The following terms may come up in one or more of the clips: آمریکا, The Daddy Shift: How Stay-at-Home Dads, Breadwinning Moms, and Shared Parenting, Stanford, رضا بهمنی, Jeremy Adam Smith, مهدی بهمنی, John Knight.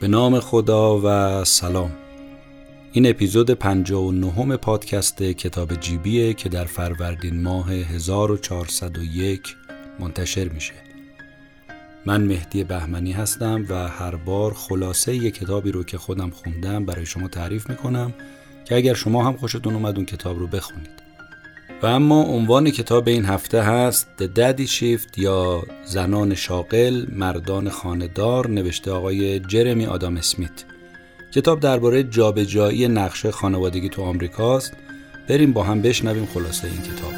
به نام خدا و سلام. این اپیزود 59 پادکست کتاب جیبیه که در فروردین ماه 1401 منتشر میشه. من مهدی بهمنی هستم و هر بار خلاصه یک کتابی رو که خودم خوندم برای شما تعریف میکنم که اگر شما هم خوشتون اومد اون کتاب رو بخونید. و اما عنوان کتاب این هفته هست The Daddy Shift یا زنان شاغل مردان خانه‌دار، نوشته آقای جرمی آدام اسمیت. کتاب درباره جابجایی نقشه خانوادگی تو آمریکاست. بریم با هم بشنویم خلاصه این کتاب.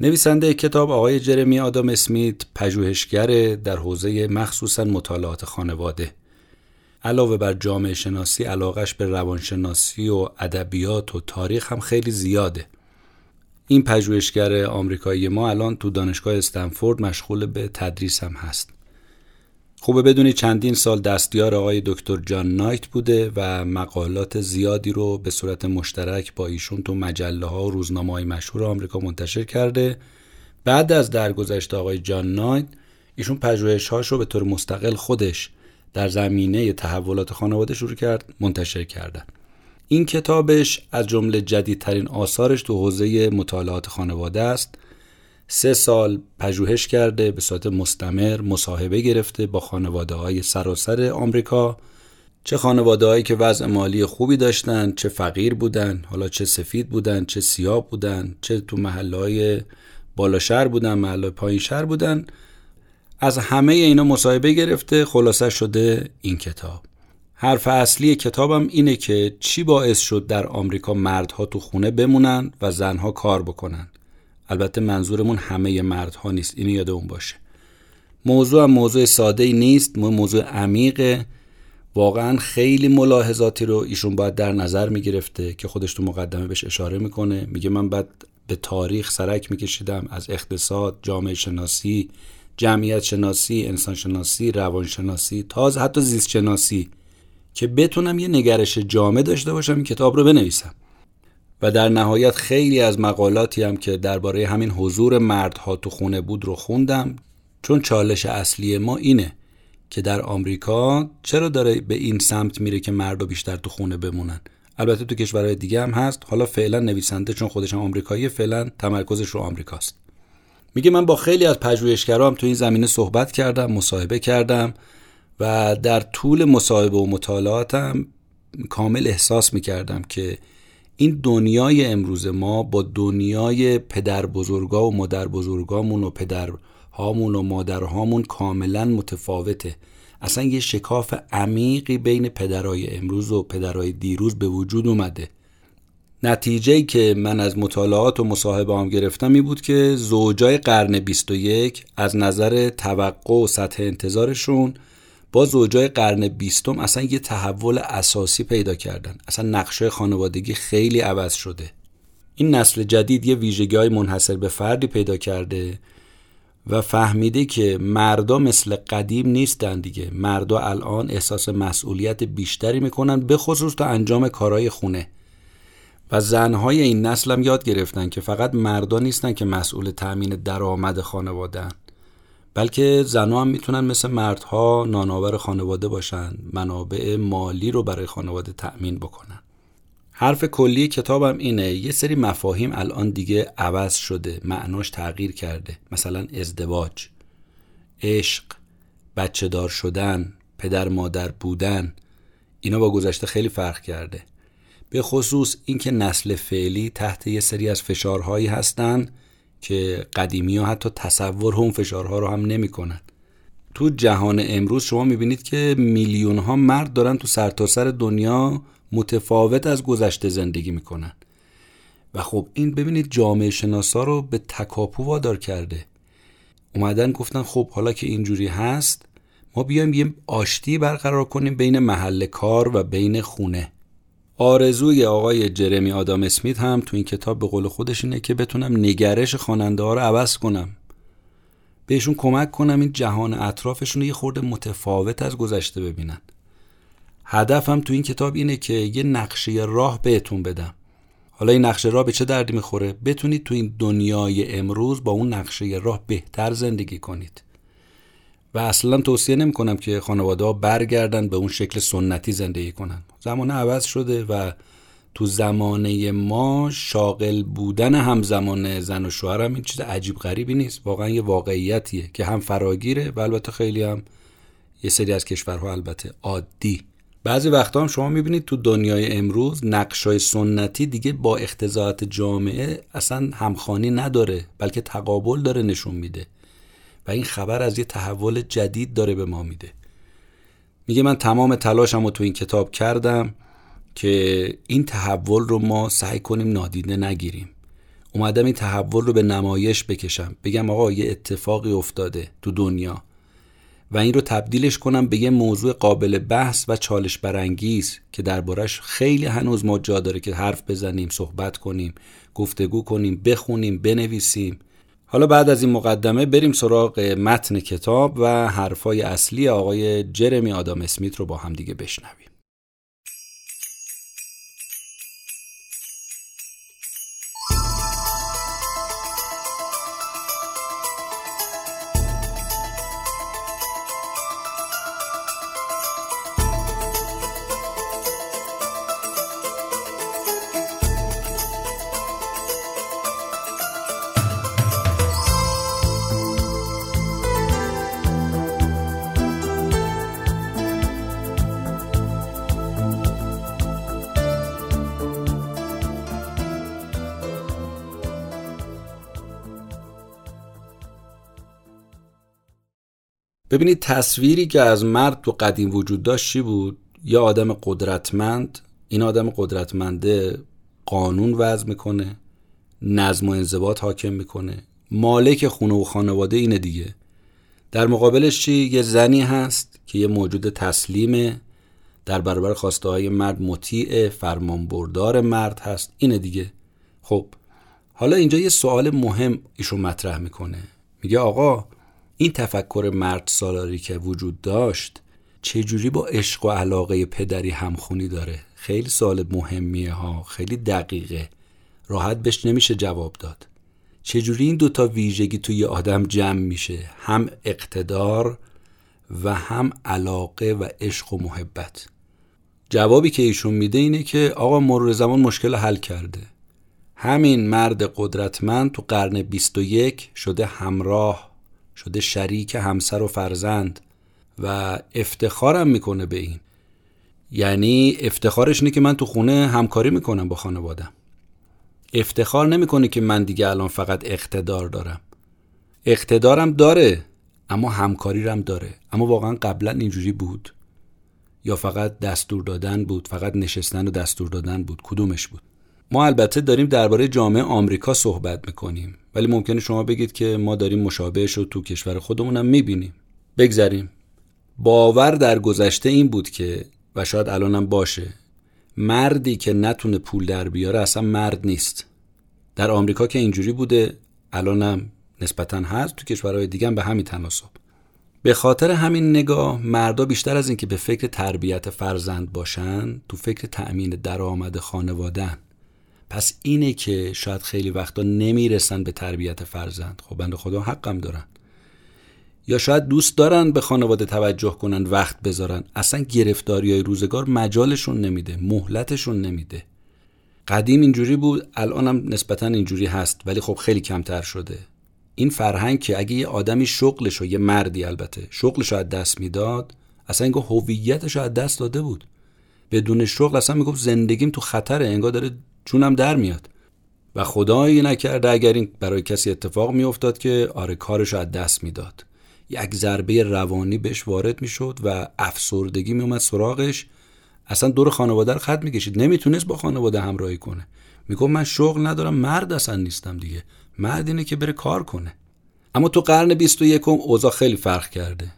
نویسنده کتاب آقای جرمی آدام اسمیت پژوهشگر در حوزه مخصوصاً مطالعات خانواده. علاوه بر جامعه شناسی، علاقش به روانشناسی و ادبیات و تاریخ هم خیلی زیاده. این پژوهشگر آمریکایی ما الان تو دانشگاه استنفورد مشغول به تدریس هم هست. خوبه بدونی چندین سال دستیار آقای دکتر جان نایت بوده و مقالات زیادی رو به صورت مشترک با ایشون تو مجله ها و روزنامه‌های مشهور آمریکا منتشر کرده. بعد از درگذشت آقای جان نایت، ایشون پژوهش‌هاش رو به طور مستقل خودش در زمینه تحولات خانواده شروع کرد منتشر کردن. این کتابش از جمله جدیدترین آثارش تو حوزه مطالعات خانواده است. 3 سال پژوهش کرده، به صورت مستمر مصاحبه گرفته با خانواده‌های سراسر آمریکا، چه خانواده‌هایی که وضع مالی خوبی داشتن، چه فقیر بودن، حالا چه سفید بودن، چه سیاه بودن، چه تو محله‌های بالا شهر بودن، محله‌های پایین شهر بودن. از همه اینا مصاحبه گرفته، خلاصه شده این کتاب. حرف اصلی کتابم اینه که چی باعث شد در آمریکا مردها تو خونه بمونن و زنها کار بکنن. البته منظورمون همه مردها نیست، اینو یادمون باشه. موضوع ساده‌ای نیست، موضوع عمیقه. واقعا خیلی ملاحظاتی رو ایشون باید در نظر میگرفته که خودش تو مقدمه بهش اشاره میکنه. میگه من بعد به تاریخ سرک میکشیدم، از اقتصاد، جامعه شناسی، جمعیت شناسی، انسان شناسی، روان شناسی، تازه حتی زیست شناسی، که بتونم یه نگرش جامع داشته باشم این کتاب رو بنویسم. و در نهایت خیلی از مقالاتی هم که درباره همین حضور مردها تو خونه بود رو خوندم، چون چالش اصلی ما اینه که در آمریکا چرا داره به این سمت میره که مردها بیشتر تو خونه بمونن. البته تو کشورهای دیگه هم هست، حالا فعلا نویسنده چون خودش هم آمریکاییه فعلا تمرکزش رو آمریکاست. میگه من با خیلی از پژوهشگرام تو این زمینه صحبت کردم، مصاحبه کردم و در طول مصاحبه و مطالعاتم کامل احساس میکردم که این دنیای امروز ما با دنیای پدر بزرگا و مادر بزرگامون و پدرهامون و مادرهامون کاملا متفاوته. اصلا یه شکاف عمیقی بین پدرای امروز و پدرای دیروز به وجود اومده. نتیجه‌ای که من از مطالعات و مصاحبه‌ام گرفتم این بود که زوجای قرن 21 از نظر توقع و سطح انتظارشون با زوجای قرن 20 اصلا یه تحول اساسی پیدا کردن. اصلا نقشه خانوادگی خیلی عوض شده. این نسل جدید یه ویژگی‌های منحصر به فردی پیدا کرده و فهمیده که مردا مثل قدیم نیستن دیگه. مردا الان احساس مسئولیت بیشتری میکنن، به خصوص تا انجام کارهای خونه. و زنهای این نسل هم یاد گرفتن که فقط مردا نیستن که مسئول تأمین درآمد خانواده‌ان، بلکه زنها هم میتونن مثل مردها نانآور خانواده باشن، منابع مالی رو برای خانواده تأمین بکنن. حرف کلی کتابم اینه، یه سری مفاهیم الان دیگه عوض شده، معناش تغییر کرده. مثلا ازدواج، عشق، بچه دار شدن، پدر مادر بودن، اینا با گذشته خیلی فرق کرده. به خصوص اینکه نسل فعلی تحت یه سری از فشارهایی هستن که قدیمی ها حتی تصور هم فشارها رو هم نمی کنن. تو جهان امروز شما می بینید که میلیون ها مرد دارن تو سرتاسر دنیا متفاوت از گذشته زندگی می کنن. و خب این ببینید جامعه شناسا رو به تکاپو وادار کرده. اومدن گفتن خب حالا که اینجوری هست ما بیایم یه آشتی برقرار کنیم بین محل کار و بین خونه. آرزوی آقای جرمی آدام اسمیت هم تو این کتاب به قول خودش اینه که بتونم نگرش خواننده ها رو عوض کنم، بهشون کمک کنم این جهان اطرافشون رو یه خورده متفاوت از گذشته ببینن. هدفم تو این کتاب اینه که یه نقشه راه بهتون بدم. حالا این نقشه راه به چه دردی میخوره؟ بتونید تو این دنیای امروز با اون نقشه راه بهتر زندگی کنید. و اصلا توصیه نمی کنم که خانواده‌ها برگردن به اون شکل سنتی زندگی کنن. زمانه عوض شده و تو زمانه ما شاغل بودن همزمان زن و شوهر هم این چیز عجیب غریبی نیست، واقعا یه واقعیتیه که هم فراگیره و البته خیلی هم یه سری از کشورها البته عادی. بعضی وقتا هم شما میبینید تو دنیای امروز نقشای سنتی دیگه با اقتضاعات جامعه اصلا همخوانی نداره، بلکه تقابل داره نشون میده و این خبر از یه تحول جدید داره به ما میده. میگه من تمام تلاشم رو تو این کتاب کردم که این تحول رو ما سعی کنیم نادیده نگیریم. اومدم این تحول رو به نمایش بکشم، بگم آقا یه اتفاقی افتاده تو دنیا و این رو تبدیلش کنم به یه موضوع قابل بحث و چالش برانگیز که دربارش خیلی هنوز ما جا داره که حرف بزنیم، صحبت کنیم، گفتگو کنیم، بخونیم، بنویسیم. حالا بعد از این مقدمه بریم سراغ متن کتاب و حرفای اصلی آقای جرمی آدام اسمیت رو با هم دیگه بشنویم. ببینید تصویری که از مرد تو قدیم وجود داشت چی بود؟ یا آدم قدرتمند، این آدم قدرتمنده قانون وضع میکنه، نظم و انضباط حاکم میکنه، مالک خونه و خانواده اینه دیگه. در مقابلش چی؟ یه زنی هست که یه موجود تسلیمه، در برابر خواسته های مرد مطیع، فرمانبردار مرد هست، اینه دیگه. خب حالا اینجا یه سوال مهم ایشون مطرح میکنه، میگه آقا این تفکر مرد سالاری که وجود داشت چجوری با عشق و علاقه پدری همخونی داره؟ خیلی سوال مهمیه ها، خیلی دقیقه، راحت بهش نمیشه جواب داد. چجوری این دوتا ویژگی توی آدم جمع میشه؟ هم اقتدار و هم علاقه و عشق و محبت. جوابی که ایشون میده اینه که آقا مرور زمان مشکل حل کرده. همین مرد قدرتمند تو قرن 21 شده همراه، شده شریک همسر و فرزند و افتخارم میکنه به این. یعنی افتخارش اینه که من تو خونه همکاری میکنم با خانوادم. افتخار نمیکنه که من دیگه الان فقط اقتدار دارم. اقتدارم داره اما همکاریرم داره. اما واقعا قبلا اینجوری بود؟ یا فقط دستور دادن بود؟ فقط نشستن و دستور دادن بود؟ کدومش بود؟ ما البته داریم درباره جامعه آمریکا صحبت میکنیم، ولی ممکنه شما بگید که ما داریم مشابهش رو تو کشور خودمونم میبینیم. بگذاریم. باور در گذشته این بود که و شاید الانم باشه، مردی که نتونه پول در بیاره اصلا مرد نیست. در آمریکا که اینجوری بوده، الانم نسبتاً هست، تو کشورهای دیگه هم به همین تناسب. به خاطر همین نگاه مردا بیشتر از اینکه به فکر تربیت فرزند باشن، تو فکر تأمین درآمد خانواده‌ن. پس اینه که شاید خیلی وقتا نمیرسن به تربیت فرزند. خب بنده خدا حقم دارن. یا شاید دوست دارن به خانواده توجه کنن، وقت بذارن، اصلا گرفتاریای روزگار مجالشون نمیده، مهلتشون نمیده. قدیم اینجوری بود، الانم نسبتا اینجوری هست، ولی خب خیلی کمتر شده. این فرهنگ که اگه یه آدمی شغلشو، یه مردی البته، شغلشو از دست میداد، اصلا انگار هویتشو از دست داده بود. بدون شغل اصلا میگفت زندگیم تو خطره، انگار داره چونم در میاد. و خدایی نکرده اگر این برای کسی اتفاق میافتاد که آره کارشو از دست میداد، یک ضربه روانی بهش وارد میشد و افسردگی میومد سراغش، اصلا دور خانواده رو خط میکشید، نمیتونست با خانواده همراهی کنه. میگم من شغل ندارم، مرد اصلا نیستم دیگه. مرد اینه که بره کار کنه. اما تو قرن 21 اوضاع خیلی فرق کرده.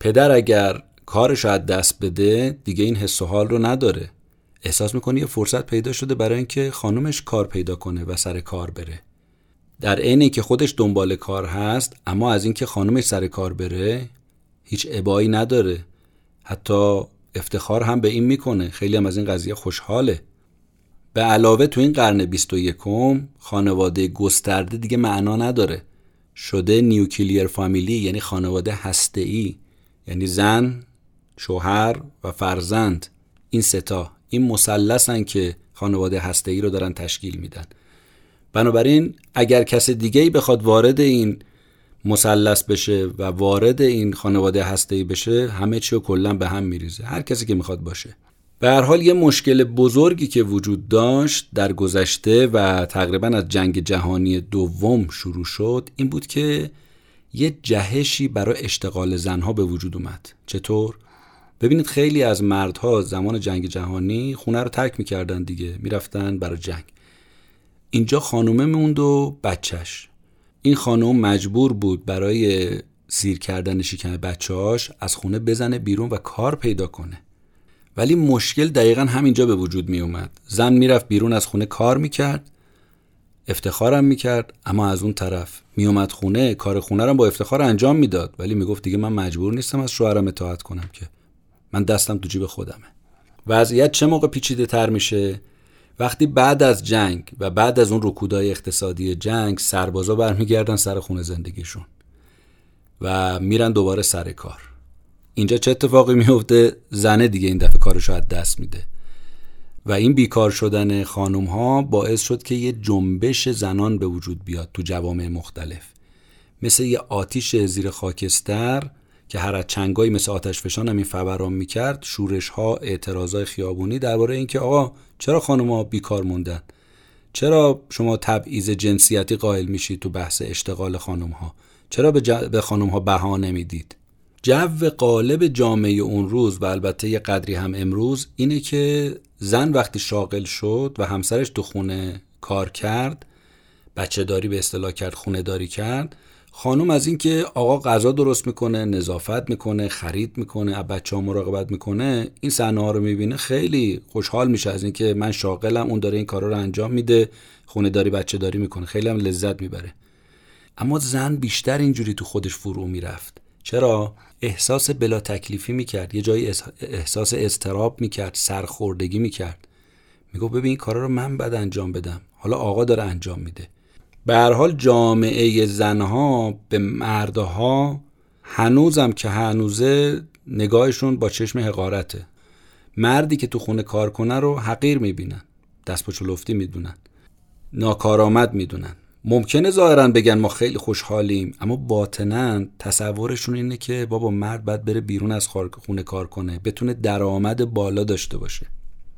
پدر اگر کارشو از دست بده دیگه این حس و حال رو نداره. احساس میکنه یه فرصت پیدا شده برای اینکه خانومش کار پیدا کنه و سر کار بره. در عین اینکه خودش دنبال کار هست، اما از اینکه خانومش سر کار بره هیچ ابایی نداره. حتی افتخار هم به این میکنه. خیلی هم از این قضیه خوشحاله. به علاوه تو این قرن 21 خانواده گسترده دیگه معنا نداره. شده نیوکلیر فامیلی، یعنی خانواده هسته‌ای، یعنی زن، شوهر و فرزند. این ستا، این مثلثن که خانواده هسته‌ای رو دارن تشکیل میدن. بنابراین اگر کس دیگه‌ای بخواد وارد این مثلث بشه و وارد این خانواده هسته‌ای بشه، همه چی رو کلاً به هم میریزه. هر کسی که میخواد باشه. به هر حال یه مشکل بزرگی که وجود داشت در گذشته و تقریباً از جنگ جهانی دوم شروع شد، این بود که یه جهشی برای اشتغال زنها به وجود اومد. چطور؟ ببینید خیلی از مردها زمان جنگ جهانی خونه رو ترک میکردن دیگه، میرفتن برای جنگ. اینجا خانومه موند و بچهش. این خانوم مجبور بود برای سیر کردن شکم بچهاش از خونه بزنه بیرون و کار پیدا کنه. ولی مشکل دقیقاً همینجا به وجود می اومد. زن میرفت بیرون از خونه کار میکرد، افتخارم میکرد، اما از اون طرف میومد خونه، کار خونه رو با افتخار انجام میداد، ولی میگفت دیگه من مجبور نیستم از شوهرم اطاعت کنم، که من دستم تو جیب خودمه. وضعیت چه موقع پیچیده تر میشه؟ وقتی بعد از جنگ و بعد از اون رکودای اقتصادی جنگ، سربازا برمیگردن سر خونه زندگیشون و میرن دوباره سر کار. اینجا چه اتفاقی میفته؟ زنه دیگه این دفعه کارشو از دست میده و این بیکار شدن خانم ها باعث شد که یه جنبش زنان به وجود بیاد تو جوامع مختلف، مثل یه آتش زیر خاکستر که هر از چنگایی مثل آتش فشان هم این فوران میکرد. شورش ها، اعتراض های خیابونی درباره اینکه آقا چرا خانم ها بیکار موندن، چرا شما تبعیض جنسیتی قائل میشید تو بحث اشتغال خانم ها، چرا به خانم ها بهانه میدید. جو قالب جامعه اون روز و البته یه قدری هم امروز اینه که زن وقتی شاغل شد و همسرش تو خونه کار کرد، بچه داری به اصطلاح کرد، خونه داری کرد، خانم از این که آقا غذا درست میکنه، نظافت میکنه، خرید میکنه، بچه ها مراقبت میکنه، این صحنه ها رو میبینه، خیلی خوشحال میشه از این که من شاغلم، اون داره این کارا رو انجام میده، خونه داری بچه داری میکنه، خیلی هم لذت میبره. اما زن بیشتر اینجوری تو خودش فرو میرفت. چرا؟ احساس بلا تکلیفی میکرد، یه جایی احساس اضطراب میکرد، سرخوردگی میکرد. میگفت ببین این کارا رو من بعد انجام بدم، حالا آقا داره انجام میده. به هر حال جامعه زنها به مردها هنوزم که هنوزه نگاهشون با چشم حقارته. مردی که تو خونه کار کنه رو حقیر میبینن، دست پا چلفتی میدونن، ناکارآمد میدونن. ممکنه ظاهرا بگن ما خیلی خوشحالیم، اما باطناً تصورشون اینه که بابا مرد باید بره بیرون از خونه کار کنه، بتونه درآمد بالا داشته باشه،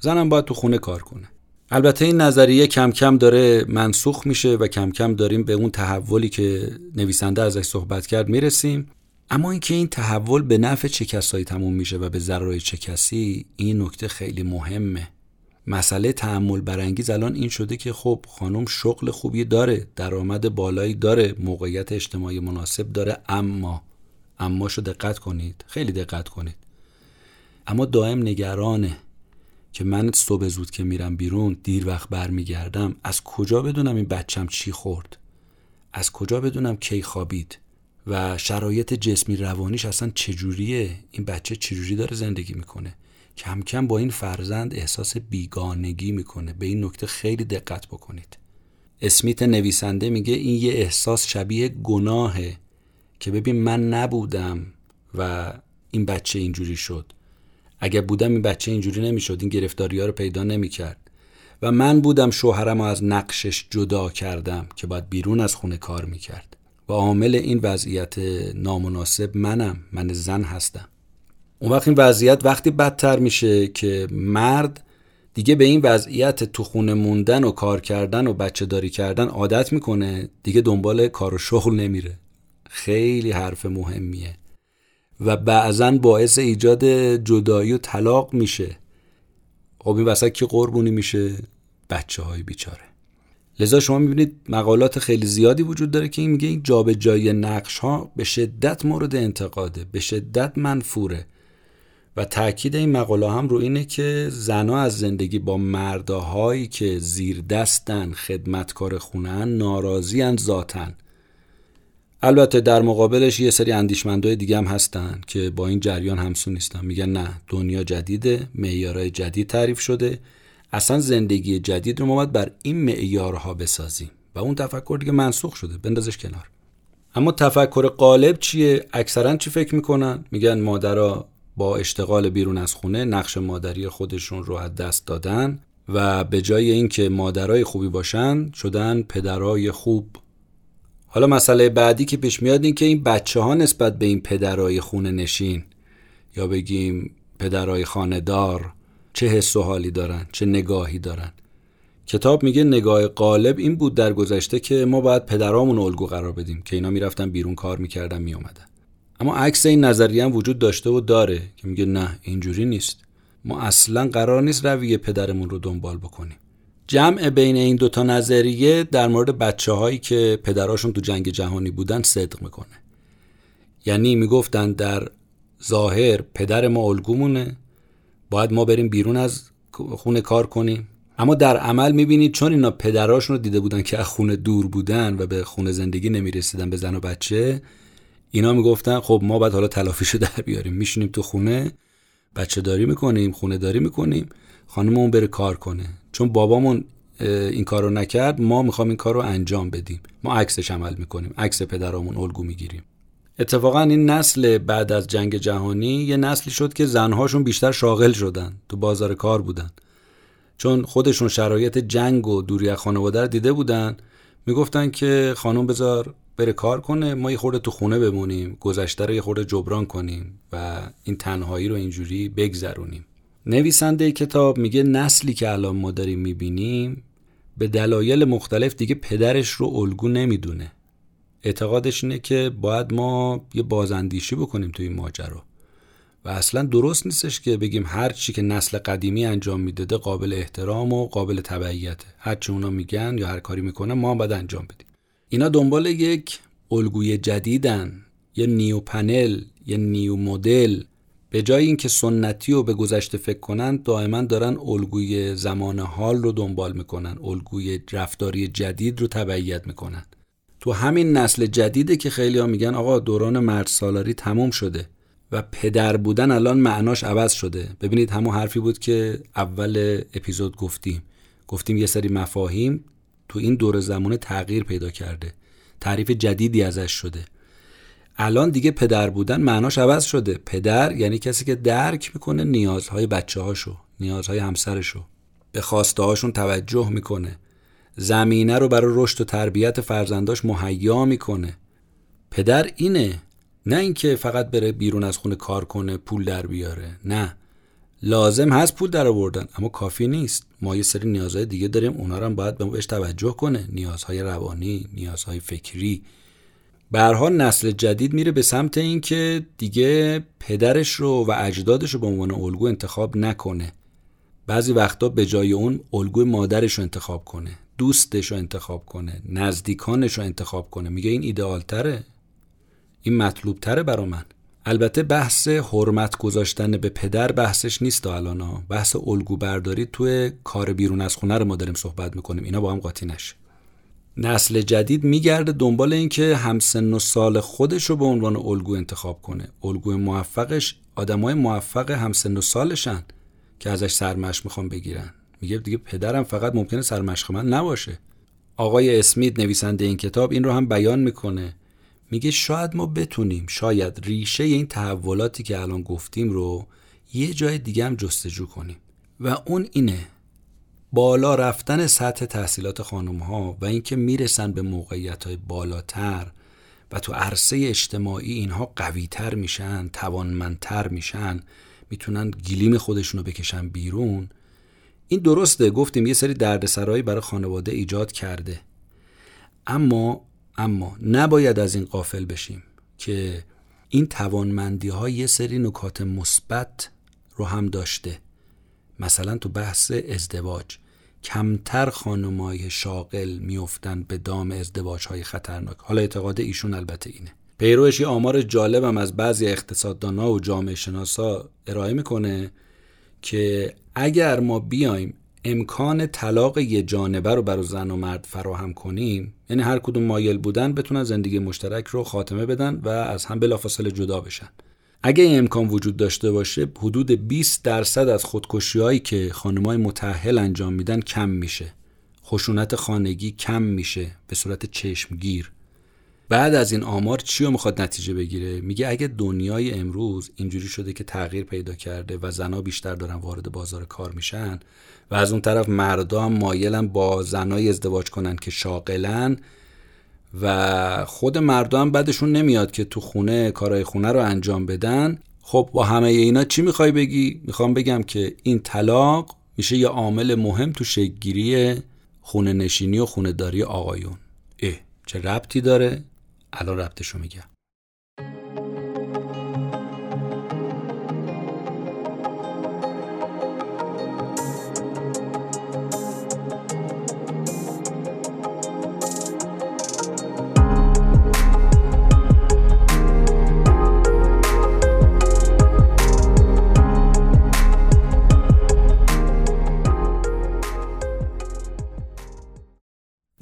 زنم باید تو خونه کار کنه. البته این نظریه کم کم داره منسوخ میشه و کم کم داریم به اون تحولی که نویسنده ازش صحبت کرد میرسیم. اما اینکه این تحول به نفع چه کسایی تموم میشه و به ضرر چه کسی، این نکته خیلی مهمه. مسئله تأمل برانگیز الان این شده که خب خانم شغل خوبی داره، درآمد بالایی داره، موقعیت اجتماعی مناسب داره، اما شو دقت کنید، خیلی دقت کنید، اما دائم نگرانه که من صبح زود که میرم بیرون، دیر وقت برمیگردم، از کجا بدونم این بچم چی خورد، از کجا بدونم کی خوابید و شرایط جسمی روانیش اصلا چجوریه، این بچه چجوری داره زندگی میکنه. کم کم با این فرزند احساس بیگانگی میکنه. به این نکته خیلی دقت بکنید. اسمیت نویسنده میگه این یه احساس شبیه گناهه که ببین من نبودم و این بچه اینجوری شد، اگه بودم این بچه اینجوری نمیشد، این گرفتاری‌ها رو پیدا نمیکرد، و من بودم شوهرم رو از نقشش جدا کردم که باید بیرون از خونه کار میکرد و عامل این وضعیت نامناسب منم، من زن هستم. اون وقت این وضعیت وقتی بدتر میشه که مرد دیگه به این وضعیت تو خونه موندن و کار کردن و بچه داری کردن عادت میکنه، دیگه دنبال کار و شغل نمیره. خیلی حرف مهمیه و بعضن باعث ایجاد جدایی و طلاق میشه. خب این وسط که قربونی میشه بچه های بیچاره. لذا شما میبینید مقالات خیلی زیادی وجود داره که این میگه این جابجایی نقش ها به شدت مورد انتقاده، به شدت منفوره و تاکید این مقاله هم رو اینه که زنها از زندگی با مردهایی که زیر دستن، خدمتکار خونهن، ناراضی‌اند ذاتن. البته در مقابلش یه سری اندیشمندای دیگه هم هستن که با این جریان همسو نیستن، میگن نه، دنیا جدیده، معیارهای جدید تعریف شده، اصلا زندگی جدید رو ما باید بر این معیارها بسازیم و اون تفکر دیگه منسوخ شده، بندازش کنار. اما تفکر قالب چیه؟ اکثرا چی فکر میکنن؟ میگن مادرها با اشتغال بیرون از خونه نقش مادری خودشون رو از دست دادن و به جای اینکه مادرای خوبی باشن شدن پدرای خوب. حالا مسئله بعدی که پیش میاد این که این بچه ها نسبت به این پدرای خونه نشین یا بگیم پدرای خانه‌دار چه حس و حالی دارن، چه نگاهی دارن. کتاب میگه نگاه قالب این بود در گذشته که ما باید پدرامون الگو قرار بدیم که اینا میرفتن بیرون کار میکردن میومدن. اما عکس این نظریه هم وجود داشته و داره که میگه نه، اینجوری نیست، ما اصلا قرار نیست رویه پدرمون رو دنبال بکنیم. جمع بین این دوتا نظریه در مورد بچه‌هایی که پدراشون تو جنگ جهانی بودن صدق میکنه. یعنی میگفتن در ظاهر پدر ما الگومونه، باید ما بریم بیرون از خونه کار کنیم، اما در عمل میبینید چون اینا پدراشون رو دیده بودن که از خونه دور بودن و به خونه زندگی نمیرسیدن به زن و بچه، اینا میگفتن خب ما باید حالا تلافیشو در بیاریم، میشینیم تو خونه بچه داری میکنیم، خونه داری میکنیم، خانممون بره کار کنه، چون بابامون این کارو نکرد ما میخوام این کارو انجام بدیم، ما عکسش عمل میکنیم، عکس پدرامون الگو میگیریم. اتفاقا این نسل بعد از جنگ جهانی یه نسلی شد که زنهاشون بیشتر شاغل شدن، تو بازار کار بودن، چون خودشون شرایط جنگ و دوری از خانواده رو دیده بودن، میگفتن که خانم بذار بره کار کنه، ما یه خورده تو خونه بمونیم، گذشته رو یه خورده جبران کنیم و این تنهایی رو اینجوری بگذرونیم. نویسنده کتاب میگه نسلی که الان ما داریم میبینیم به دلایل مختلف دیگه پدرش رو الگو نمیدونه. اعتقادش اینه که باید ما یه بازاندیشی بکنیم توی این ماجرا و اصلا درست نیستش که بگیم هر چی که نسل قدیمی انجام میداده قابل احترام و قابل تبعیته، هر چی اونا میگن یا هر کاری میکنن ما هم باید انجام بدیم. اینا دنبال یک الگوی جدیدن، یه نیو پنل، یه نیو مدل. به جای اینکه سنتی و به گذشته فکر کنن دائما دارن الگوی زمان حال رو دنبال میکنن، الگوی رفتاری جدید رو تبعیت میکنن. تو همین نسل جدیده که خیلی‌ها میگن آقا دوران مرد سالاری تموم شده و پدر بودن الان معناش عوض شده. ببینید همون حرفی بود که اول اپیزود گفتیم یه سری مفاهیم تو این دور زمانه تغییر پیدا کرده، تعریف جدیدی ازش شده. الان دیگه پدر بودن معناش عوض شده. پدر یعنی کسی که درک میکنه نیازهای بچه‌هاشو، نیازهای همسرشو، به خواسته‌هاشون توجه میکنه، زمینه رو برای رشد و تربیت فرزنداش مهیا میکنه. پدر اینه، نه اینکه فقط بره بیرون از خونه کار کنه پول در بیاره. نه، لازم هست پول در آوردن اما کافی نیست، ما یه سری نیازهای دیگه داریم، اونا رو هم باید بهش توجه کنه، نیازهای روانی، نیازهای فکری. به هر حال نسل جدید میره به سمت این که دیگه پدرش رو و اجدادش رو به عنوان الگو انتخاب نکنه، بعضی وقتا به جای اون الگو مادرش رو انتخاب کنه، دوستش رو انتخاب کنه، نزدیکانش رو انتخاب کنه. میگه این ایدئال تره، این مطلوب تره برا من. البته بحث حرمت گذاشتن به پدر بحثش نیست الان، بحث الگو برداری توی کار بیرون از خونه رو ما داریم صحبت میکنیم، اینا با هم قاطی نشه. نسل جدید میگرده دنبال این که همسن و سال خودش رو به عنوان الگو انتخاب کنه، الگو موفقش، آدمای موفق همسن و سالشن که ازش سرمشق میخوان بگیرن. میگه دیگه پدرم فقط ممکنه سرمشق من نباشه. آقای اسمیت نویسنده این کتاب این رو هم بیان میکنه، میگه شاید ما بتونیم ریشه این تحولاتی که الان گفتیم رو یه جای دیگه هم جستجو کنیم و اون اینه، بالا رفتن سطح تحصیلات خانم‌ها و اینکه میرسن به موقعیت‌های بالاتر و تو عرصه اجتماعی اینها قوی‌تر میشن، توانمندتر میشن، میتونن گلیم خودشونو بکشن بیرون. این درسته، گفتیم یه سری دردسرایی برای خانواده ایجاد کرده، اما نباید از این غافل بشیم که این توانمندی‌ها یه سری نکات مثبت رو هم داشته. مثلا تو بحث ازدواج کمتر خانمای شاغل میافتن به دام ازدواج‌های خطرناک. حالا اعتقاد ایشون البته اینه، پیروش یه آمار جالبم از بعضی اقتصاددان‌ها و جامعه شناسا ارائه میکنه که اگر ما بیایم امکان طلاق یه جانبه رو برای زن و مرد فراهم کنیم، یعنی هر کدوم مایل بودن بتونن زندگی مشترک رو خاتمه بدن و از هم بلافاصله جدا بشن، اگه این امکان وجود داشته باشه حدود 20% از خودکشی‌هایی که خانم‌های متأهل انجام میدن کم میشه، خشونت خانگی کم میشه به صورت چشمگیر. بعد از این آمار چی رو میخواد نتیجه بگیره؟ میگه اگه دنیای امروز اینجوری شده که تغییر پیدا کرده و زنها بیشتر دارن وارد بازار کار میشن و از اون طرف مردا هم مایلن با زنای ازدواج کنن که شاغلن و خود مردا هم بعدشون نمیاد که تو خونه کارهای خونه رو انجام بدن، خب با همه اینا چی میخوای بگی؟ میخوام بگم که این طلاق میشه یه عامل مهم تو شکل‌گیری خونه نشینی و خونه داری آقایون. چه ربطی داره؟ الان ربطشو میگم.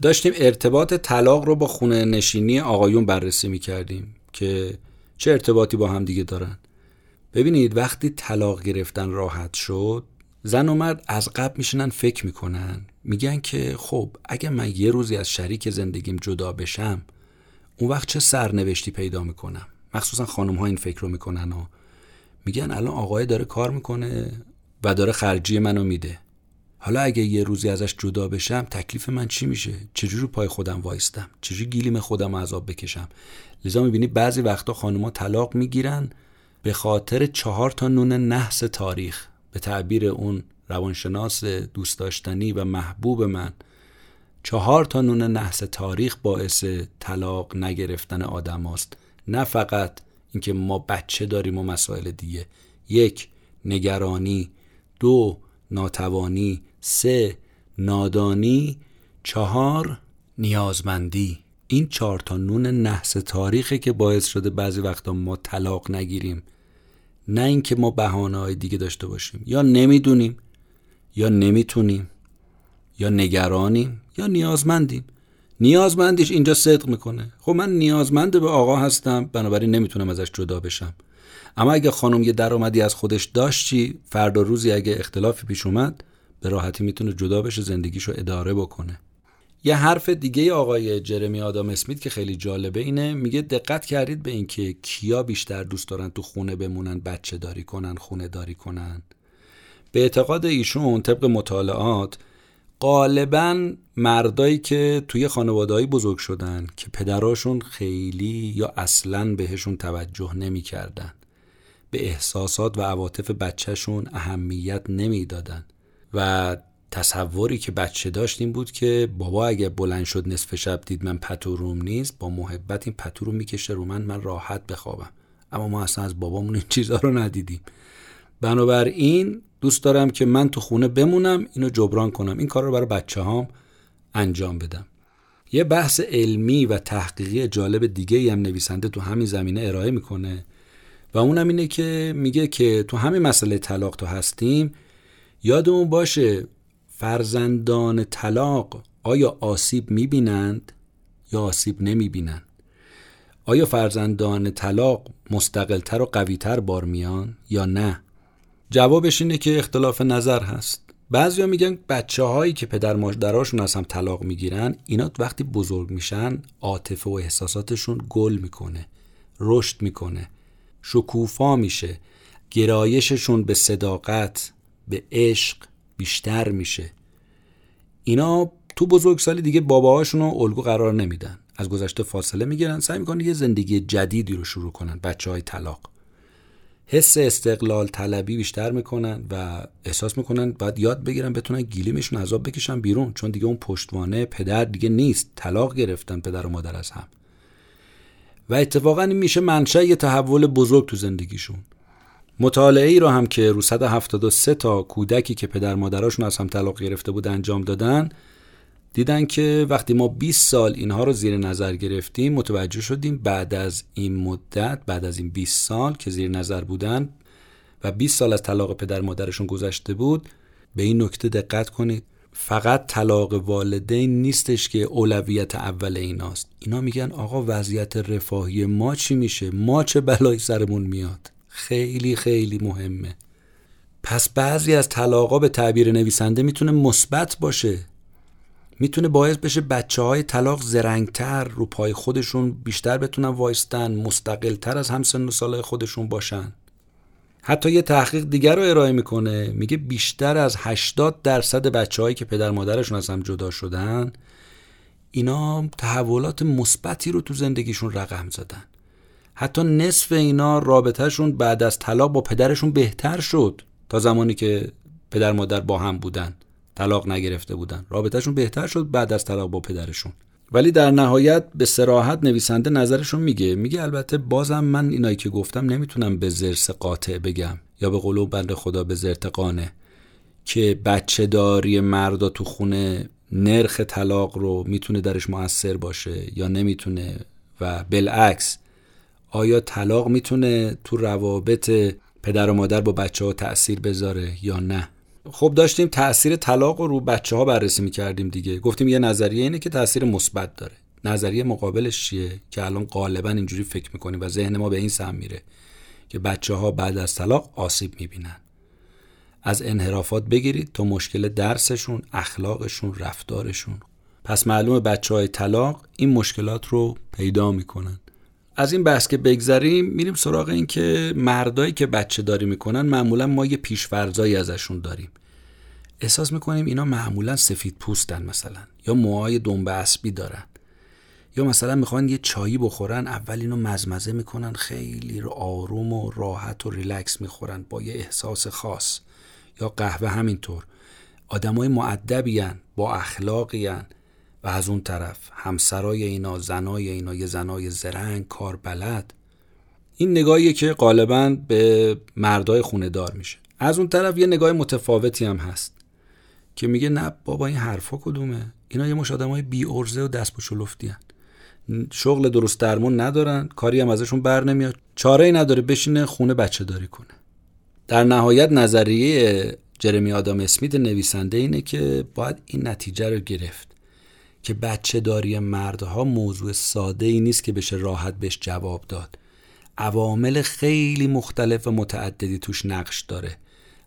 داشتیم ارتباط طلاق رو با خونه نشینی آقایون بررسی میکردیم که چه ارتباطی با هم دیگه دارن. ببینید وقتی طلاق گرفتن راحت شد، زن و مرد از قبل میشنن فکر میکنن، میگن که خب اگه من یه روزی از شریک زندگیم جدا بشم اون وقت چه سرنوشتی پیدا میکنم. مخصوصا خانم ها این فکر رو میکنن و میگن الان آقای داره کار میکنه و داره خرجی منو میده، حالا اگه یه روزی ازش جدا بشم تکلیف من چی میشه؟ چجوری پای خودم وایستم؟ چجوری گیلیم خودم عذاب بکشم؟ لذا میبینی بعضی وقتا خانم‌ها طلاق میگیرن به خاطر 4 تا نون نحس تاریخ، به تعبیر اون روانشناس دوست داشتنی و محبوب من. 4 تا نون نحس تاریخ باعث طلاق نگرفتن آدم هاست. نه فقط اینکه ما بچه داریم و مسائل دیگه. 1. نگرانی. 2. ناتوانی. 3. نادانی. 4. نیازمندی. این 4 تا نون نحس تاریخه که باعث شده بعضی وقتا ما طلاق نگیریم، نه اینکه ما بهانه‌های دیگه داشته باشیم. یا نمیدونیم، یا نمیتونیم، یا نگرانیم، یا نیازمندیم. نیازمندیش اینجا صدق میکنه، خب من نیازمند به آقا هستم بنابراین نمیتونم ازش جدا بشم. اما اگه خانم یه درآمدی از خودش داشت چی؟ فردا روزی اگه اختلافی پیش اومد به راحتی میتونه جدا بشه، زندگیشو اداره بکنه. یه حرف دیگه آقای جرمی آدام اسمیت که خیلی جالبه اینه، میگه دقت کردید به اینکه کیا بیشتر دوست دارن تو خونه بمونن، بچه داری کنن، خونه داری کنن؟ به اعتقاد ایشون طبق مطالعات غالباً مردایی که توی خانواده‌ای بزرگ شدن که پدراشون خیلی یا اصلاً بهشون توجه نمی‌کردن، به احساسات و عواطف بچه‌شون اهمیت نمی‌دادن و تصوری که بچه داشت این بود که بابا اگه بلند شد نصف شب دید من پتو روم نیست، با محبت این پتو رو می‌کشه رو من راحت بخوابم. اما ما اصلاً از بابامون این چیزا رو ندیدیم، بنابراین دوست دارم که من تو خونه بمونم، اینو جبران کنم، این کار رو برای بچه‌هام انجام بدم. یه بحث علمی و تحقیقی جالب دیگه‌ای هم نویسنده تو همین زمینه ارائه میکنه و اونم اینه که میگه که تو همین مسئله طلاق تو هستیم، یادمون باشه فرزندان طلاق آیا آسیب میبینند یا آسیب نمیبینند؟ آیا فرزندان طلاق مستقل‌تر و قوی‌تر بار میان یا نه؟ جوابش اینه که اختلاف نظر هست. بعضیا میگن بچه‌هایی که پدر مادراشون از هم طلاق میگیرن اینا وقتی بزرگ میشن عاطفه و احساساتشون گل میکنه، رشد میکنه، شکوفا میشه، گرایششون به صداقت، به عشق بیشتر میشه. اینا تو بزرگسالی دیگه باباهاشون رو الگو قرار نمیدن، از گذشته فاصله میگیرن، سعی میکنن یه زندگی جدیدی رو شروع کنن. بچه‌های طلاق حس استقلال طلبی بیشتر میکنن و احساس میکنن باید یاد بگیرن بتونن گیلیمشون عذاب بکشن بیرون، چون دیگه اون پشتوانه پدر دیگه نیست، طلاق گرفتن پدر و مادر از هم و اتفاقا این میشه منشأ یه تحول بزرگ تو زندگیشون. مطالعه ای رو هم که رو 173 تا کودکی که پدر مادراشون از هم طلاق گرفته بود انجام دادن، دیدن که وقتی ما 20 سال اینها رو زیر نظر گرفتیم، متوجه شدیم بعد از این مدت، بعد از این 20 سال که زیر نظر بودن و 20 سال از طلاق پدر مادرشون گذشته بود، به این نکته دقت کنید، فقط طلاق والدین نیستش که اولویت اول ایناست. اینا میگن آقا وضعیت رفاهی ما چی میشه؟ ما چه بلایی سرمون میاد؟ خیلی خیلی مهمه. پس بعضی از طلاقا به تعبیر نویسنده میتونه مثبت باشه، میتونه باعث بشه بچه‌های طلاق زرنگتر، رو پای خودشون بیشتر بتونن وایستن، مستقل‌تر از همسن و سالای خودشون باشن. حتی یه تحقیق دیگر رو ارائه میکنه، میگه بیشتر از 80% بچه‌هایی که پدر مادرشون از هم جدا شدن، اینا تحولات مثبتی رو تو زندگیشون رقم زدن. حتی نصف اینا رابطهشون بعد از طلاق با پدرشون بهتر شد تا زمانی که پدر مادر با هم بودن، طلاق نگرفته بودن. رابطهشون بهتر شد بعد از طلاق با پدرشون. ولی در نهایت به صراحت نویسنده نظرشون میگه، میگه البته بازم من اینایی که گفتم نمیتونم به زرس قاطع بگم، یا به قول بنده خدا به زرتقانه، که بچه داری مردا تو خونه نرخ طلاق رو میتونه درش مؤثر باشه یا نمیتونه و بالعکس. آیا طلاق میتونه تو روابط پدر و مادر با بچه ها تأثیر بذاره یا نه؟ خب داشتیم تأثیر طلاق رو بچه ها بررسی میکردیم دیگه. گفتیم یه نظریه اینه که تأثیر مثبت داره. نظریه مقابلش چیه؟ که الان غالبا اینجوری فکر میکنیم و ذهن ما به این سمت میره که بچه ها بعد از طلاق آسیب میبینن، از انحرافات بگیرید تا مشکل درسشون، اخلاقشون، رفتارشون. پس معلومه بچه های طلاق این مشکلات رو پیدا میکنن. از این بحث که بگذریم، میریم سراغ این که مردایی که بچه داری میکنن معمولا ما یه پیش‌فرضایی ازشون داریم. احساس میکنیم اینا معمولا سفید پوستن مثلا، یا موهای دنبه اسبی دارن، یا مثلا میخوان یه چایی بخورن اول اینو مزمزه میکنن، خیلی آروم و راحت و ریلکس میخورن با یه احساس خاص، یا قهوه همینطور. آدمای مؤدبی ان، با اخلاقی ان، و از اون طرف همسرای اینا، زنای اینا، یه زنای زرنگ، کاربلد. این نگاهیه که غالباً به مردای خونه دار میشه. از اون طرف یه نگاه متفاوتی هم هست که میگه نه بابا این حرفا کدومه، اینا یه مش آدمای بی ارزه و دست پوچلفتین، شغل درست درمون ندارن، کاری هم ازشون بر نمیاد، چاره‌ای نداره بشینه خونه بچه داری کنه. در نهایت نظریه جرمی آدم اسمیت نویسنده اینه که باید این نتیجه رو گرفت که بچه داری مردها موضوع ساده ای نیست که بشه راحت بهش جواب داد. عوامل خیلی مختلف و متعددی توش نقش داره.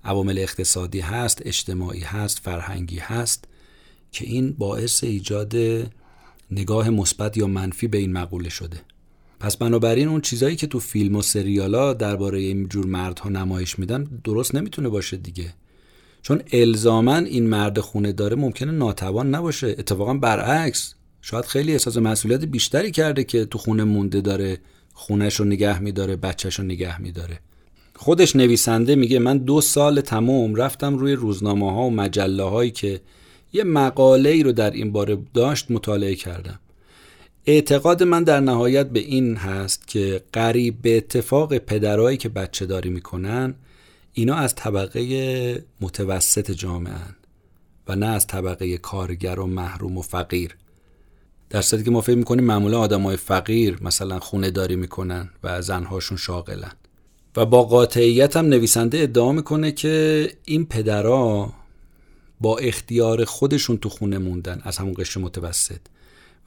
عوامل اقتصادی هست، اجتماعی هست، فرهنگی هست، که این باعث ایجاد نگاه مثبت یا منفی به این مقوله شده. پس بنابراین اون چیزایی که تو فیلم و سریالا درباره این جور مردها نمایش میدن درست نمیتونه باشه دیگه. چون الزاماً این مرد خونه داره ممکنه ناتوان نباشه، اتفاقاً برعکس، شاید خیلی احساس مسئولیت بیشتری کرده که تو خونه مونده، داره خونش رو نگه میداره، بچهش رو نگه میداره. خودش نویسنده میگه من 2 سال تمام رفتم روی روزنامه ها و مجله هایی که یه مقاله ای رو در این باره داشت مطالعه کردم. اعتقاد من در نهایت به این هست که قریب به اتفاق پدرایی که بچه داری میکنن، اینا از طبقه متوسط جامعه هن و نه از طبقه کارگر و محروم و فقیر. در صورتی که ما فکر میکنیم معمولا آدمای فقیر مثلا خونه داری میکنن و زنهاشون شاغلن. و با قاطعیت هم نویسنده ادعا میکنه که این پدرها با اختیار خودشون تو خونه موندن از همون قشر متوسط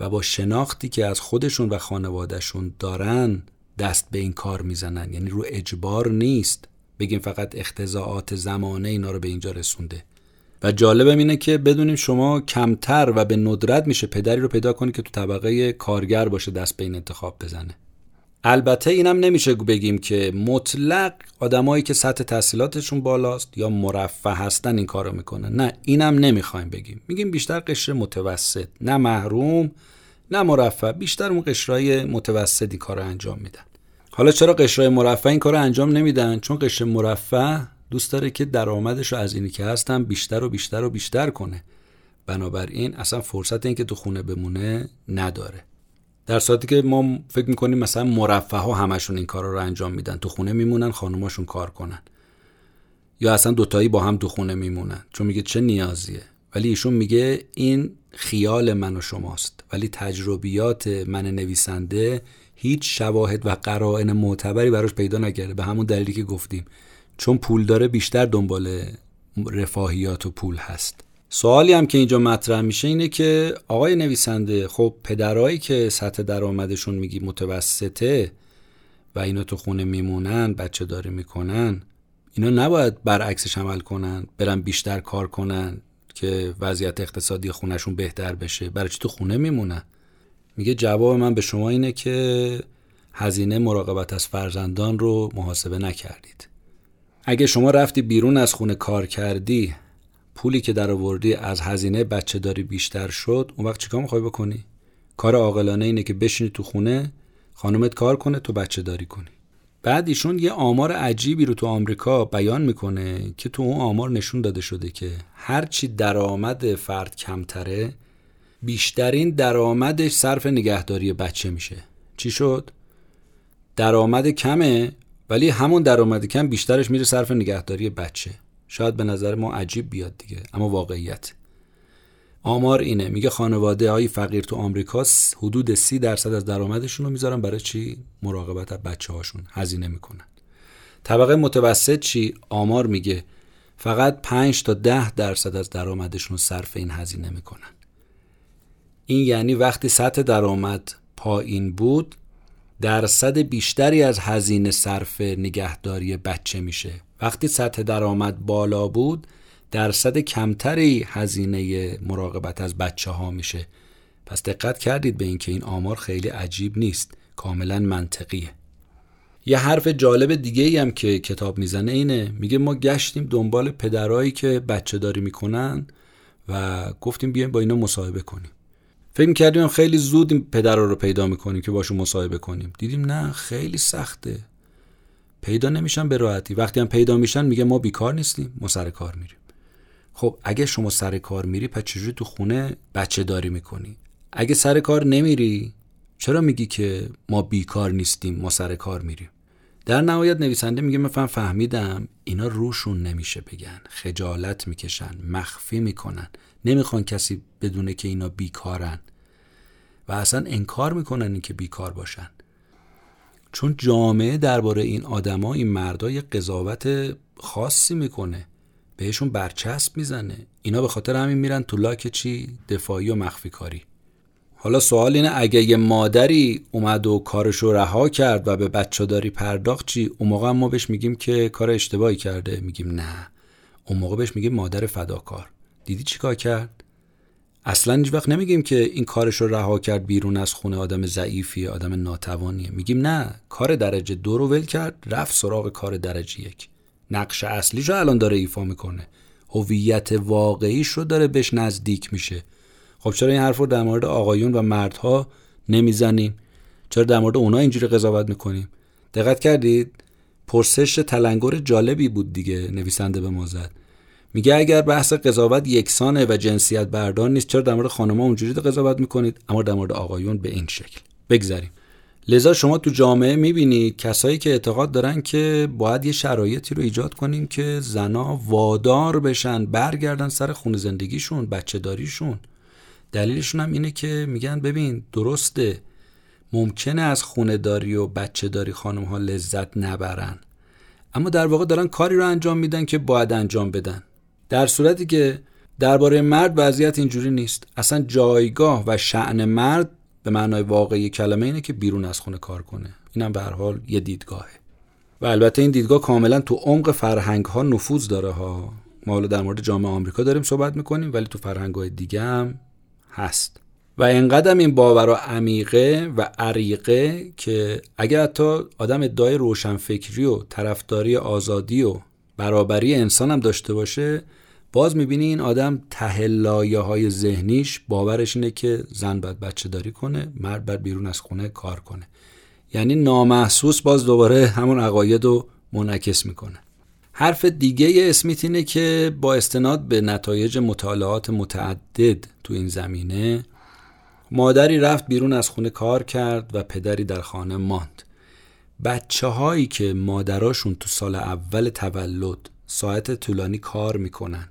و با شناختی که از خودشون و خانوادهشون دارن دست به این کار میزنن، یعنی رو اجبار نیست بگیم فقط اختزاعات زمانه اینا رو به اینجا رسونده. و جالبم اینه که بدونیم شما کمتر و به ندرت میشه پدری رو پیدا کنی که تو طبقه کارگر باشه دست به این انتخاب بزنه. البته اینم نمیشه بگیم که مطلق آدمایی که سطح تحصیلاتشون بالاست یا مرفه هستن این کارو میکنن، نه اینم نمیخوایم بگیم. میگیم بیشتر قشر متوسط، نه محروم نه مرفه، بیشتر اون قشرای متوسطی کارو انجام میدن. حالا چرا قشرهای مرفه این کارو انجام نمیدن؟ چون قشر مرفه دوست داره که درآمدش رو از اینی که هستن بیشتر و بیشتر و بیشتر کنه. بنابراین اصلا فرصت این که تو خونه بمونه نداره. در صورتی که ما فکر میکنیم مثلا مرفه ها همشون این کارا رو انجام میدن، تو خونه میمونن، خانوماشون کار کنن، یا اصلا دوتایی با هم تو خونه میمونن، چون میگه چه نیازیه. ولی ایشون میگه این خیال من و شماست، ولی تجربیات من نویسنده هیچ شواهد و قرائن معتبری براش پیدا نکرده، به همون دلیلی که گفتیم، چون پول داره بیشتر دنبال رفاهیات و پول هست. سوالی هم که اینجا مطرح میشه اینه که آقای نویسنده، خب پدرایی که سطح درآمدشون میگی متوسطه و اینا تو خونه میمونن، بچه داری میکنن، اینا نباید برعکسش عمل کنن، برن بیشتر کار کنن که وضعیت اقتصادی خونهشون بهتر بشه، برای چی تو خونه میمونن؟ میگه جواب من به شما اینه که هزینه مراقبت از فرزندان رو محاسبه نکردید. اگه شما رفتی بیرون از خونه کار کردی، پولی که در آوردی از هزینه بچه داری بیشتر شد، اون وقت چیکار میخوای بکنی؟ کار عاقلانه اینه که بشینی تو خونه، خانومت کار کنه، تو بچه داری کنی. بعد ایشون یه آمار عجیبی رو تو آمریکا بیان میکنه که تو اون آمار نشون داده شده که هرچی درآمد فرد کمتره، بیشترین درآمدش صرف نگهداری بچه میشه. چی شد؟ درآمد کمه، ولی همون درآمد کم بیشترش میره صرف نگهداری بچه. شاید به نظر ما عجیب بیاد دیگه، اما واقعیت آمار اینه. میگه خانواده های فقیر تو آمریکا حدود 30% از درآمدشون رو میذارن برای چی؟ مراقبت از بچه هاشون هزینه میکنن. طبقه متوسط چی؟ آمار میگه فقط 5-10% از درآمدشون صرف این هزینه میکنن. این یعنی وقتی سطح درآمد پایین بود، درصد بیشتری از هزینه صرف نگهداری بچه میشه. وقتی سطح درآمد بالا بود، درصد کمتری هزینه مراقبت از بچه ها میشه. پس دقت کردید به اینکه این آمار خیلی عجیب نیست، کاملا منطقیه. یه حرف جالب دیگه هم که کتاب میزنه اینه، میگه ما گشتیم دنبال پدرایی که بچه داری میکنن و گفتیم بیایم با اینا مصاحبه کنیم. فکر کردیم خیلی زود این پدرا رو پیدا میکنیم که باشون مصاحبه کنیم. دیدیم نه، خیلی سخته، پیدا نمیشن به راحتی. وقتی هم پیدا میشن میگه ما بیکار نیستیم، ما سر کار میریم. خب اگه شما سر کار میری، پس چجوری تو خونه بچه داری میکنی؟ اگه سر کار نمیری، چرا میگی که ما بیکار نیستیم، ما سر کار میریم؟ در نهایت نویسنده میگه من فهمیدم اینا روشون نمیشه بگن، خجالت میکشن، مخفی میکنن، نمیخوان کسی بدونه که اینا بیکارن و اصلا انکار میکنن اینکه بیکار باشن. چون جامعه درباره این آدما، این مردا یه قضاوت خاصی میکنه، بهشون برچسب میزنه. اینا به خاطر همین میرن تو لاک چی؟ دفاعی و مخفی کاری. حالا سوال اینه اگه یه مادری اومد و کارشو رها کرد و به بچه‌داری پرداخت چی؟ اون موقع ما بهش میگیم که کار اشتباهی کرده؟ میگیم نه. اون موقع بهش میگیم مادر فداکار. دیدی چیکار کرد؟ اصلا هیچ وقت نمیگیم که این کارشو رها کرد، بیرون از خونه، آدم ضعیفیه، آدم ناتوانیه. میگیم نه، کار درجه 2 رو ول کرد، رفت سراغ کار درجه 1. نقش اصلیشو الان داره ایفا میکنه، هویت واقعیشو داره بهش نزدیک میشه. خب چرا این حرف رو در مورد آقایون و مردها نمیزنیم؟ چرا در مورد اونا اینجوری قضاوت میکنیم؟ دقت کردید؟ پرسش تلنگر جالبی بود دیگه نویسنده به ما زد. میگه اگر بحث قضاوت یکسانه و جنسیت بردار نیست، چرا در مورد خانم‌ها اونجوری قضاوت میکنید اما در مورد آقایون به این شکل؟ بگذاریم. لذا شما تو جامعه میبینی کسایی که اعتقاد دارن که باید یه شرایطی رو ایجاد کنیم که زنا وادار بشن برگردن سر خونه زندگیشون، بچه‌داریشون. دلیلشون هم اینه که میگن ببین، درسته ممکنه از خونه داری و بچه داری خانم ها لذت نبرن، اما در واقع دارن کاری رو انجام میدن که باید انجام بدن. در صورتی که درباره مرد وضعیت اینجوری نیست. اصلا جایگاه و شأن مرد به معنای واقعی کلمه اینه که بیرون از خونه کار کنه. اینم به هر حال یه دیدگاهه و البته این دیدگاه کاملا تو عمق فرهنگ ها نفوذ داره ها. ما حالا در مورد جامعه آمریکا داریم صحبت میکنیم، ولی تو فرهنگ های دیگه هم هست و اینقدر این باورها عمیقه و عریقه که اگه حتی آدم ادعای روشنفکری و طرفداری آزادی و برابری انسان هم داشته باشه، باز میبینی این آدم ته لایه‌های ذهنیش باورش اینه که زن باید بچه داری کنه، مرد باید بیرون از خونه کار کنه. یعنی نامحسوس باز دوباره همون عقاید رو منعکس میکنه. حرف دیگه اسمیت اینه که با استناد به نتایج مطالعات متعدد تو این زمینه، مادری رفت بیرون از خونه کار کرد و پدری در خانه ماند. بچه هایی که مادراشون تو سال اول تولد ساعت طولانی کار میکنن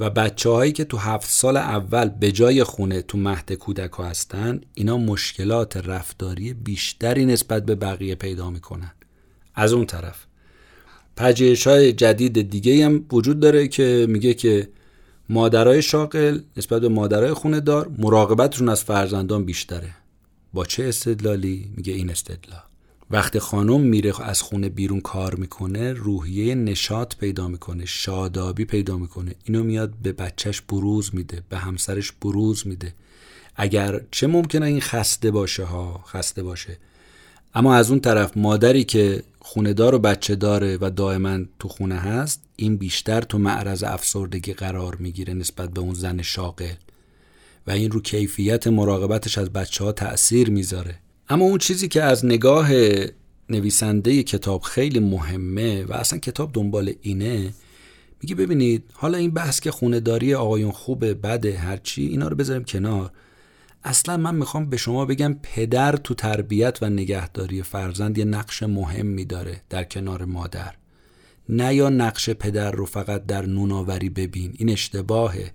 و بچه‌هایی که تو 7 سال اول به جای خونه تو مهد کودک‌ها هستن، اینا مشکلات رفتاری بیشتری نسبت به بقیه پیدا میکنن. از اون طرف پژوهش‌های جدید دیگه‌ای هم وجود داره که میگه که مادرای شاغل نسبت به مادرای خونه دار مراقبتشون از فرزندان بیشتره. با چه استدلالی؟ میگه این استدلال: وقتی خانم میره از خونه بیرون کار میکنه، روحیه نشاط پیدا میکنه، شادابی پیدا میکنه، اینو میاد به بچهش بروز میده، به همسرش بروز میده. اگر چه ممکنه این خسته باشه، اما از اون طرف مادری که خونه دار و بچه داره و دائما تو خونه هست، این بیشتر تو معرض افسردگی قرار میگیره نسبت به اون زن شاغل و این رو کیفیت مراقبتش از بچه‌ها تأثیر میذاره. اما اون چیزی که از نگاه نویسنده کتاب خیلی مهمه و اصلا کتاب دنبال اینه، میگه ببینید حالا این بحث که خونه‌داری آقایون خوبه بده هرچی، اینا رو بذاریم کنار. اصلا من میخوام به شما بگم پدر تو تربیت و نگهداری فرزند یه نقش مهمی داره در کنار مادر. نه یا نقش پدر رو فقط در نوناوری ببین، این اشتباهه.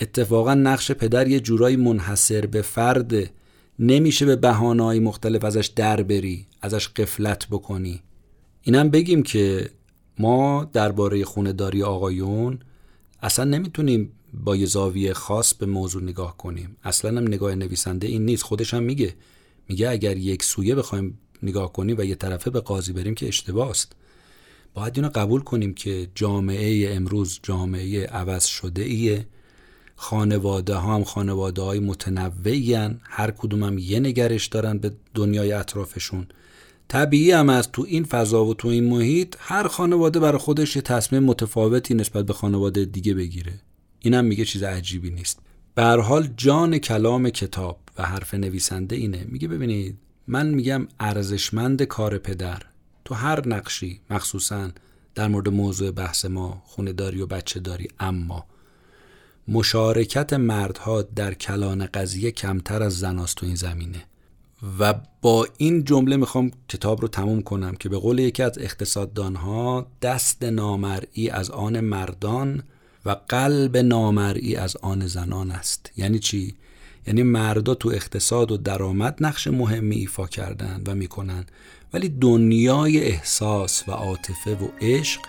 اتفاقا نقش پدر یه جورایی منحصر به فرده، نمیشه به بهانه‌های مختلف ازش در بری، ازش غفلت بکنی. اینم بگیم که ما درباره خونه‌داری آقایون اصلا نمیتونیم با یه زاویه خاص به موضوع نگاه کنیم. اصلا هم نگاه نویسنده این نیست، خودش هم میگه اگر یک سویه بخوایم نگاه کنیم و یه طرفه به قاضی بریم که اشتباه است. باید اینو قبول کنیم که جامعه امروز جامعه عوض شده ایه. خانواده ها هم خانواده های متنوعی هن. هر کدوم هم یه نگرش دارن به دنیای اطرافشون. طبیعی هم از تو این فضا و تو این محیط هر خانواده برای خودش یه تصمیم متفاوتی نسبت به خانواده دیگه بگیره. اینم میگه چیز عجیبی نیست. به هر حال جان کلام کتاب و حرف نویسنده اینه. میگه ببینید من میگم ارزشمند کار پدر تو هر نقشی، مخصوصا در مورد موضوع بحث ما خونه‌داری و بچه‌داری، اما مشارکت مردها در کلان قضیه کمتر از زناست تو این زمینه. و با این جمله میخوام کتاب رو تموم کنم که به قول یکی از اقتصاددانها دست نامرئی از آن مردان و قلب نامرئی از آن زنان است. یعنی چی؟ یعنی مردا تو اقتصاد و درآمد نقش مهمی ایفا کردن و میکنن، ولی دنیای احساس و عاطفه و عشق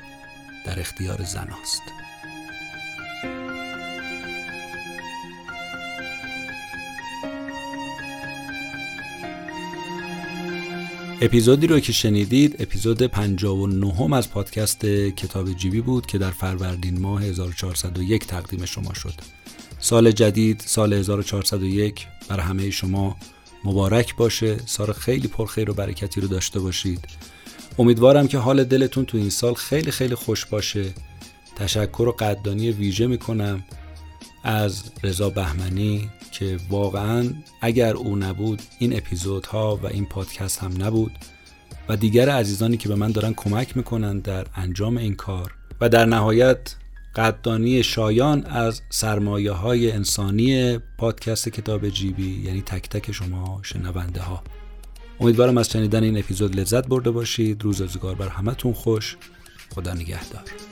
در اختیار زناست. اپیزودی رو که شنیدید اپیزود 59 از پادکست کتاب جیبی بود که در فروردین ماه 1401 تقدیم شما شد. سال جدید، سال 1401، بر همه شما مبارک باشه. سال خیلی پرخیر و برکتی رو داشته باشید. امیدوارم که حال دلتون تو این سال خیلی خیلی خوش باشه. تشکر و قدردانی ویژه میکنم از رضا بهمنی که واقعاً اگر او نبود این اپیزودها و این پادکست هم نبود، و دیگر عزیزانی که به من دارن کمک میکنن در انجام این کار، و در نهایت قدردانی شایان از سرمایه های انسانی پادکست کتاب جیبی، یعنی تک تک شما شنونده ها. امیدوارم از شنیدن این اپیزود لذت برده باشید. روز روزگار بر همتون خوش. خدا نگهدار.